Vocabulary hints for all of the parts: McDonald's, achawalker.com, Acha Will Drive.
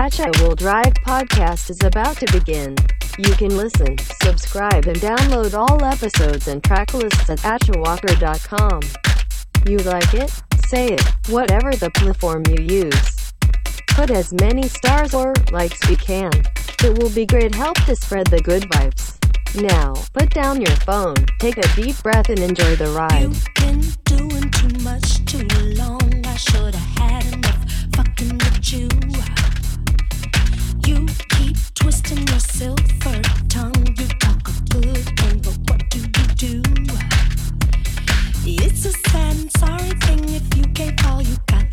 Acha Will Drive podcast is about to begin. You can listen, subscribe, and download all episodes and track lists at achawalker.com. You like it? Say it, whatever the platform you use. Put as many stars or likes you can. It will be great help to spread the good vibes. Now, put down your phone, take a deep breath, and enjoy the ride. You've been doing too much too long. I should have had enough fucking with you. You keep twisting your silver tongue. You talk a good thing, but what do you do? It's a sad and sorry thing if you gave all you got.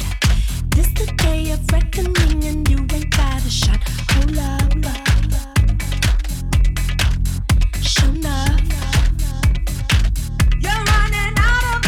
This the day of reckoning, and you ain't got a shot. Oh, love, love, love. You're running out of